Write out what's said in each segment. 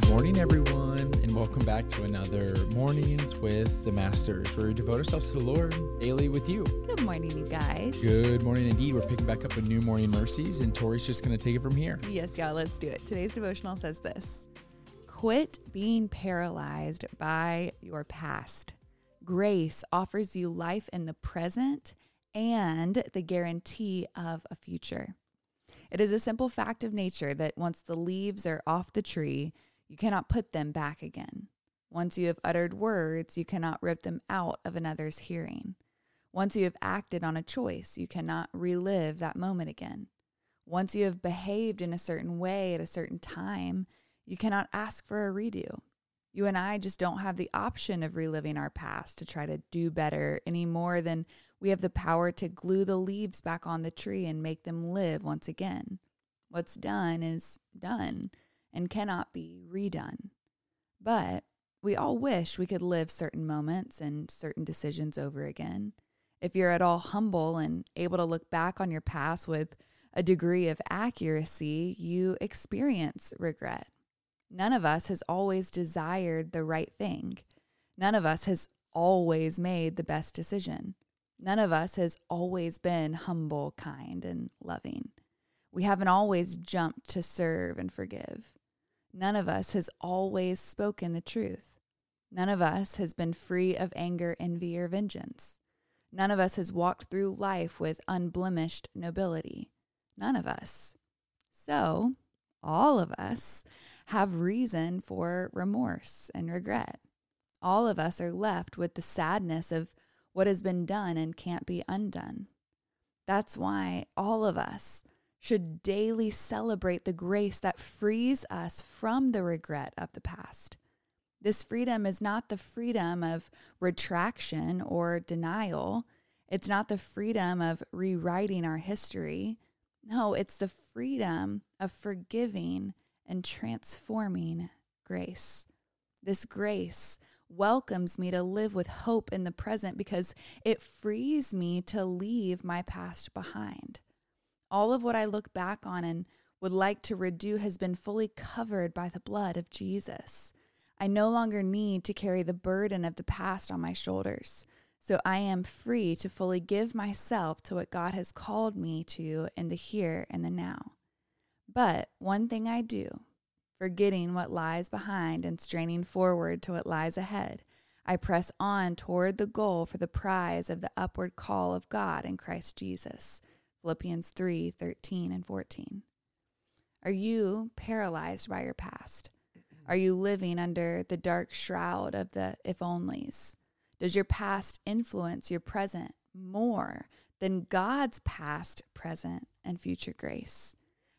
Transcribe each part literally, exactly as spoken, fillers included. Good morning, everyone, and welcome back to another Mornings with the Masters, where we devote ourselves to the Lord daily with you. Good morning, you guys. Good morning, indeed. We're picking back up a new Morning Mercies, and Tori's just going to take it from here. Yes, y'all, let's do it. Today's devotional says this: quit being paralyzed by your past. Grace offers you life in the present and the guarantee of a future. It is a simple fact of nature that once the leaves are off the tree, you cannot put them back again. Once you have uttered words, you cannot rip them out of another's hearing. Once you have acted on a choice, you cannot relive that moment again. Once you have behaved in a certain way at a certain time, you cannot ask for a redo. You and I just don't have the option of reliving our past to try to do better any more than we have the power to glue the leaves back on the tree and make them live once again. What's done is done and cannot be redone. But we all wish we could live certain moments and certain decisions over again. If you're at all humble and able to look back on your past with a degree of accuracy, you experience regret. None of us has always desired the right thing. None of us has always made the best decision. None of us has always been humble, kind, and loving. We haven't always jumped to serve and forgive. None of us has always spoken the truth. None of us has been free of anger, envy, or vengeance. None of us has walked through life with unblemished nobility. None of us. So, all of us have reason for remorse and regret. All of us are left with the sadness of what has been done and can't be undone. That's why all of us should daily celebrate the grace that frees us from the regret of the past. This freedom is not the freedom of retraction or denial. It's not the freedom of rewriting our history. No, it's the freedom of forgiving and transforming grace. This grace welcomes me to live with hope in the present because it frees me to leave my past behind. All of what I look back on and would like to redo has been fully covered by the blood of Jesus. I no longer need to carry the burden of the past on my shoulders, so I am free to fully give myself to what God has called me to in the here and the now. But one thing I do, forgetting what lies behind and straining forward to what lies ahead, I press on toward the goal for the prize of the upward call of God in Christ Jesus. Philippians three thirteen and fourteen. Are you paralyzed by your past? Are you living under the dark shroud of the if-onlys? Does your past influence your present more than God's past, present, and future grace?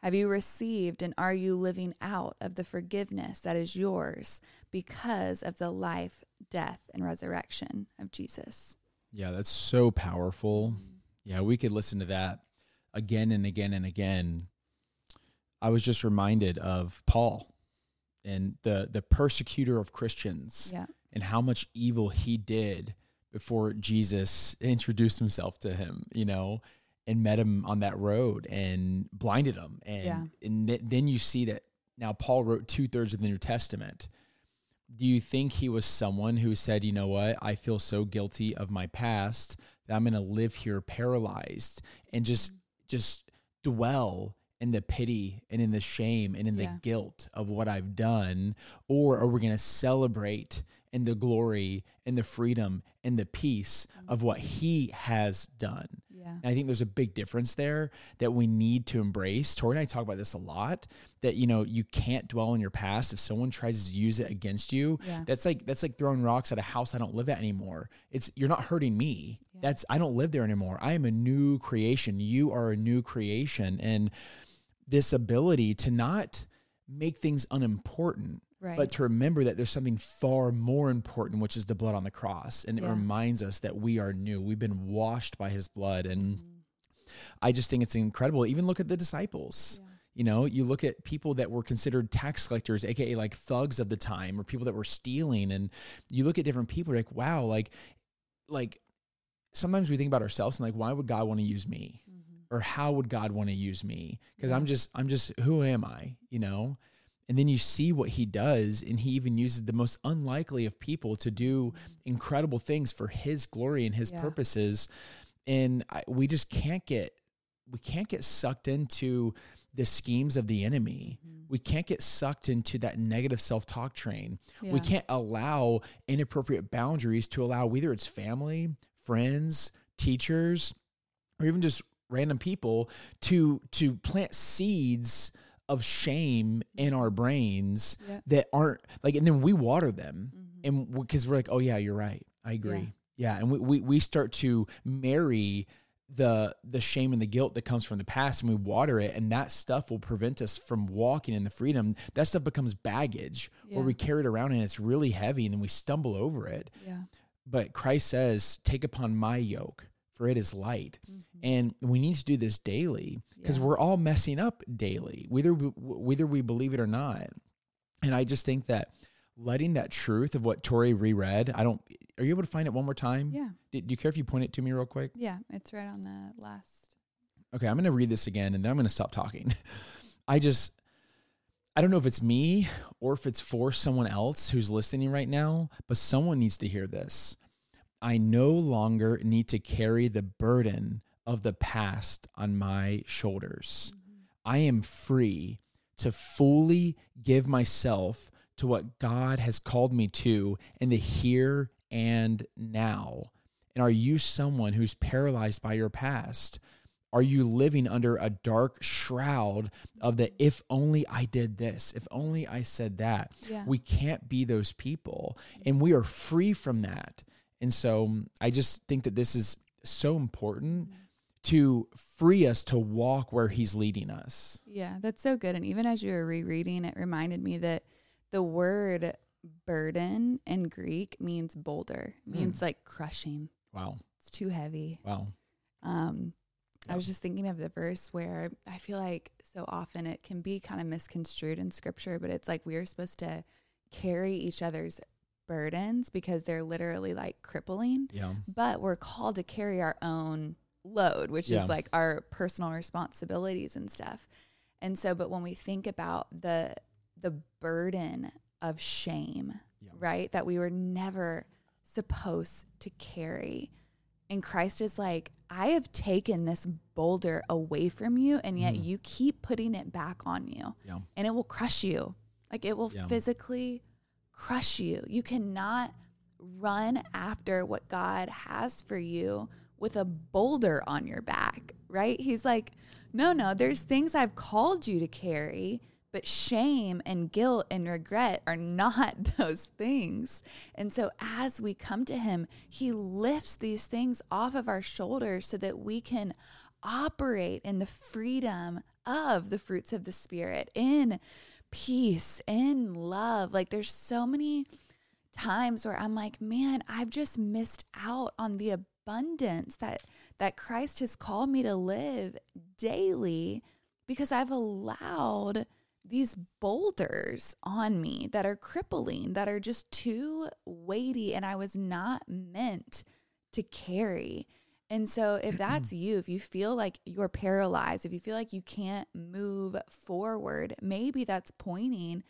Have you received and are you living out of the forgiveness that is yours because of the life, death, and resurrection of Jesus? Yeah, that's so powerful. Yeah, we could listen to that again and again and again. I was just reminded of Paul and the, the persecutor of Christians, yeah, and how much evil he did before Jesus introduced himself to him, you know, and met him on that road and blinded him. And, yeah. and th- then you see that now Paul wrote two thirds of the New Testament. Do you think he was someone who said, you know what, I feel so guilty of my past that I'm going to live here paralyzed and just, mm-hmm. just dwell in the pity and in the shame and in yeah. the guilt of what I've done? Or are we going to celebrate in the glory and the freedom and the peace mm-hmm. of what he has done? Yeah. And I think there's a big difference there that we need to embrace. Tori and I talk about this a lot, that, you know, you can't dwell on your past. If someone tries to use it against you, yeah. that's like, that's like throwing rocks at a house I don't live at anymore. It's, you're not hurting me. Yeah. That's, I don't live there anymore. I am a new creation. You are a new creation. And this ability to not make things unimportant, right, but to remember that there's something far more important, which is the blood on the cross. And yeah. it reminds us that we are new. We've been washed by his blood. And mm-hmm. I just think it's incredible. Even look at the disciples. Yeah. You know, you look at people that were considered tax collectors, A K A like thugs of the time, or people that were stealing. And you look at different people, you're like, wow, like, like sometimes we think about ourselves and like, why would God want to use me? Mm-hmm. Or how would God want to use me? Because yeah. I'm just, I'm just, who am I? You know? And then you see what he does, and he even uses the most unlikely of people to do incredible things for his glory and his yeah. purposes. And I, we just can't get, we can't get sucked into the schemes of the enemy. Mm-hmm. We can't get sucked into that negative self-talk train. Yeah. We can't allow inappropriate boundaries to allow whether it's family, friends, teachers, or even just random people to, to plant seeds of shame in our brains yeah. that aren't like, and then we water them mm-hmm. and because we, we're like, oh yeah, you're right. I agree. Yeah. yeah. And we, we, we start to marry the, the shame and the guilt that comes from the past, and we water it. And that stuff will prevent us from walking in the freedom. That stuff becomes baggage yeah. where we carry it around, and it's really heavy, and then we stumble over it. Yeah. But Christ says, take upon my yoke, for it is light. Mm-hmm. And we need to do this daily because yeah. we're all messing up daily, whether we, whether we believe it or not. And I just think that letting that truth of what Tori reread, I don't, are you able to find it one more time? Yeah. Do, do you care if you point it to me real quick? Yeah, it's right on the last. Okay, I'm going to read this again, and then I'm going to stop talking. I just, I don't know if it's me or if it's for someone else who's listening right now, but someone needs to hear this. I no longer need to carry the burden of the past on my shoulders. Mm-hmm. I am free to fully give myself to what God has called me to in the here and now. And are you someone who's paralyzed by your past? Are you living under a dark shroud of the, if only I did this, if only I said that? Yeah. We can't be those people, and we are free from that. And so I just think that this is so important mm-hmm. to free us to walk where he's leading us. Yeah, that's so good. And even as you were rereading, it reminded me that the word burden in Greek means boulder, mm. means like crushing. Wow. It's too heavy. Wow. Um, yep. I was just thinking of the verse where I feel like so often it can be kind of misconstrued in scripture, but it's like we are supposed to carry each other's burdens because they're literally like crippling, yeah. but we're called to carry our own load, which yeah. is like our personal responsibilities and stuff. And so, but when we think about the, the burden of shame, yeah. right, that we were never supposed to carry, and Christ is like, I have taken this boulder away from you, and yet mm. you keep putting it back on you yeah. and it will crush you. Like it will yeah. physically crush you. You cannot run after what God has for you with a boulder on your back, right? He's like, no, no, there's things I've called you to carry, but shame and guilt and regret are not those things. And so as we come to him, he lifts these things off of our shoulders so that we can operate in the freedom of the fruits of the Spirit, in peace, in love. Like there's so many times where I'm like, man, I've just missed out on the abundance that, that Christ has called me to live daily because I've allowed these boulders on me that are crippling, that are just too weighty, and I was not meant to carry. And so if that's you, if you feel like you're paralyzed, if you feel like you can't move forward, maybe that's pointing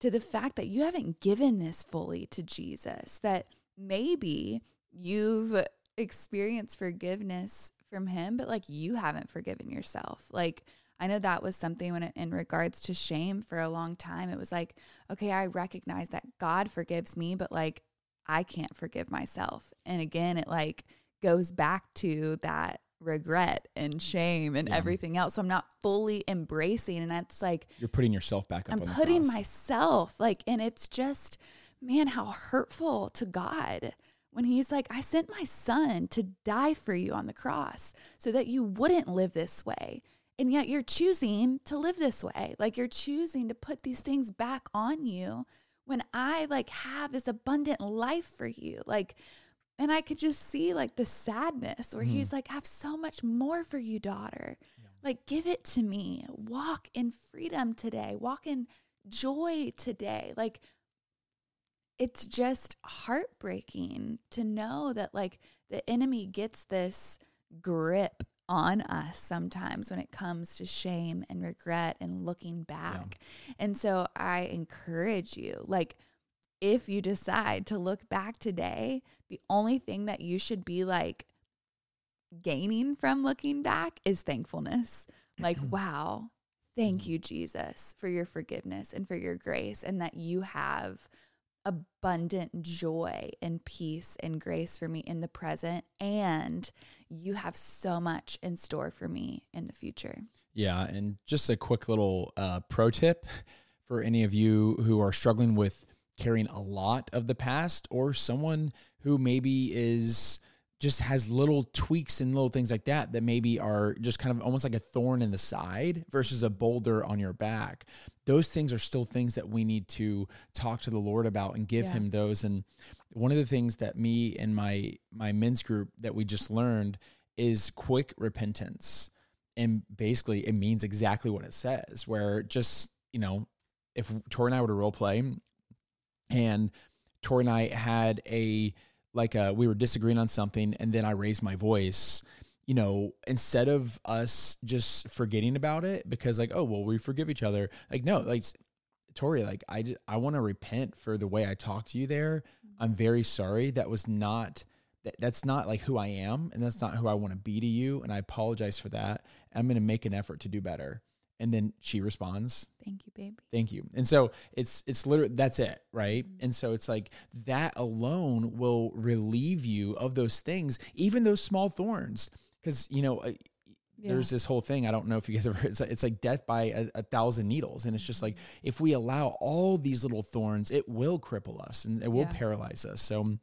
to the fact that you haven't given this fully to Jesus, that maybe you've experienced forgiveness from him, but like you haven't forgiven yourself. Like I know that was something when it, in regards to shame for a long time, it was like, okay, I recognize that God forgives me, but like I can't forgive myself. And again, it like goes back to that regret and shame and yeah. everything else. So I'm not fully embracing. And that's like, you're putting yourself back up. I'm on putting the cross. myself like, and it's just, man, how hurtful to God when he's like, I sent my son to die for you on the cross so that you wouldn't live this way. And yet you're choosing to live this way. Like you're choosing to put these things back on you when I like have this abundant life for you. Like, and I could just see like the sadness where mm. he's like, I have so much more for you, daughter. Yeah. Like, give it to me. Walk in freedom today. Walk in joy today. Like, it's just heartbreaking to know that like the enemy gets this grip on us sometimes when it comes to shame and regret and looking back. Yeah. And so I encourage you, like, if you decide to look back today, the only thing that you should be like gaining from looking back is thankfulness. Like, wow, thank you, Jesus, for your forgiveness and for your grace, and that you have abundant joy and peace and grace for me in the present, and you have so much in store for me in the future. Yeah, and just a quick little uh, pro tip for any of you who are struggling with carrying a lot of the past, or someone who maybe is just has little tweaks and little things like that that maybe are just kind of almost like a thorn in the side versus a boulder on your back. Those things are still things that we need to talk to the Lord about and give yeah. him those. And one of the things that me and my my men's group that we just learned is quick repentance. And basically it means exactly what it says, where just, you know, if Tori and I were to role play and Tori and I had a like uh, we were disagreeing on something, and then I raised my voice, you know, instead of us just forgetting about it because like, oh, well, we forgive each other. Like, no, like Tori, like I, just, I want to repent for the way I talked to you there. Mm-hmm. I'm very sorry. That was not, that, that's not like who I am, and that's not who I want to be to you. And I apologize for that. I'm going to make an effort to do better. And then she responds, thank you, baby. Thank you. And so it's, it's literally, that's it. Right. Mm-hmm. And so it's like that alone will relieve you of those things, even those small thorns. Cause you know, yeah. there's this whole thing. I don't know if you guys ever, it's, it's like death by a, a thousand needles. And it's just like, if we allow all these little thorns, it will cripple us and it will yeah. paralyze us. So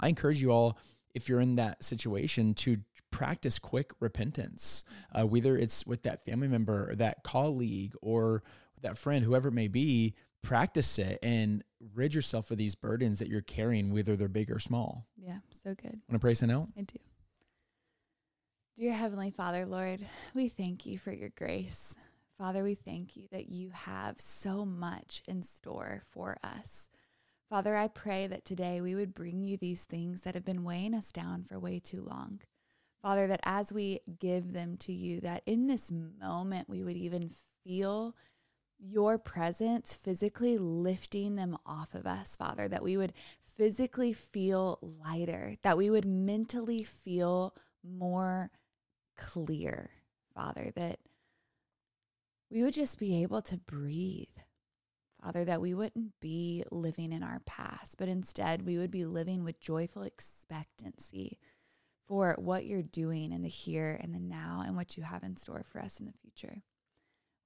I encourage you all, if you're in that situation, to practice quick repentance, uh, whether it's with that family member or that colleague or that friend, whoever it may be. Practice it and rid yourself of these burdens that you're carrying, whether they're big or small. Yeah, so good. Want to pray something out? I do. Dear Heavenly Father, Lord, we thank you for your grace. Father, we thank you that you have so much in store for us. Father, I pray that today we would bring you these things that have been weighing us down for way too long. Father, that as we give them to you, that in this moment we would even feel your presence physically lifting them off of us, Father, that we would physically feel lighter, that we would mentally feel more clear, Father, that we would just be able to breathe. Father, that we wouldn't be living in our past, but instead we would be living with joyful expectancy for what you're doing in the here and the now and what you have in store for us in the future.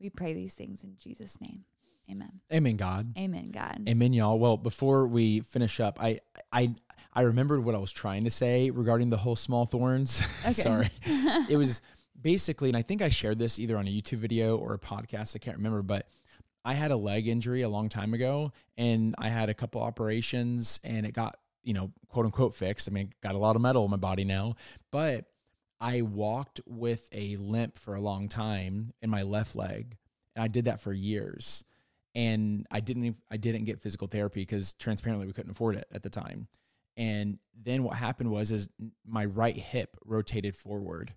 We pray these things in Jesus' name. Amen. Amen, God. Amen, God. Amen, y'all. Well, before we finish up, I I I remembered what I was trying to say regarding the whole small thorns. Okay. Sorry. It was basically, and I think I shared this either on a YouTube video or a podcast, I can't remember, but I had a leg injury a long time ago, and I had a couple operations, and it got, you know, quote unquote fixed. I mean, got a lot of metal in my body now, but I walked with a limp for a long time in my left leg. And I did that for years. And I didn't, I didn't get physical therapy because transparently we couldn't afford it at the time. And then what happened was, is my right hip rotated forward,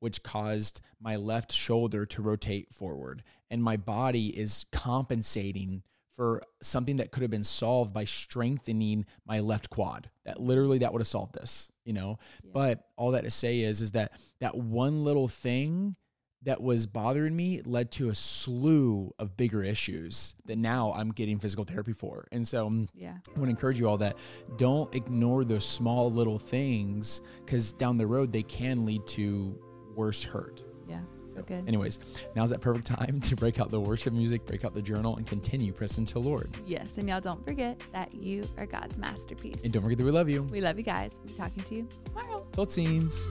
which caused my left shoulder to rotate forward. And my body is compensating for something that could have been solved by strengthening my left quad. That literally, that would have solved this, you know? Yeah. But all that to say is, is that that one little thing that was bothering me led to a slew of bigger issues that now I'm getting physical therapy for. And so yeah. I want to encourage you all that don't ignore those small little things, because down the road they can lead to worse hurt. Yeah, so good. Anyways, now's that perfect time to break out the worship music, break out the journal, and continue pressing to Lord. Yes, and y'all don't forget that you are God's masterpiece. And don't forget that we love you. We love you guys. We'll be talking to you tomorrow. Tot ziens.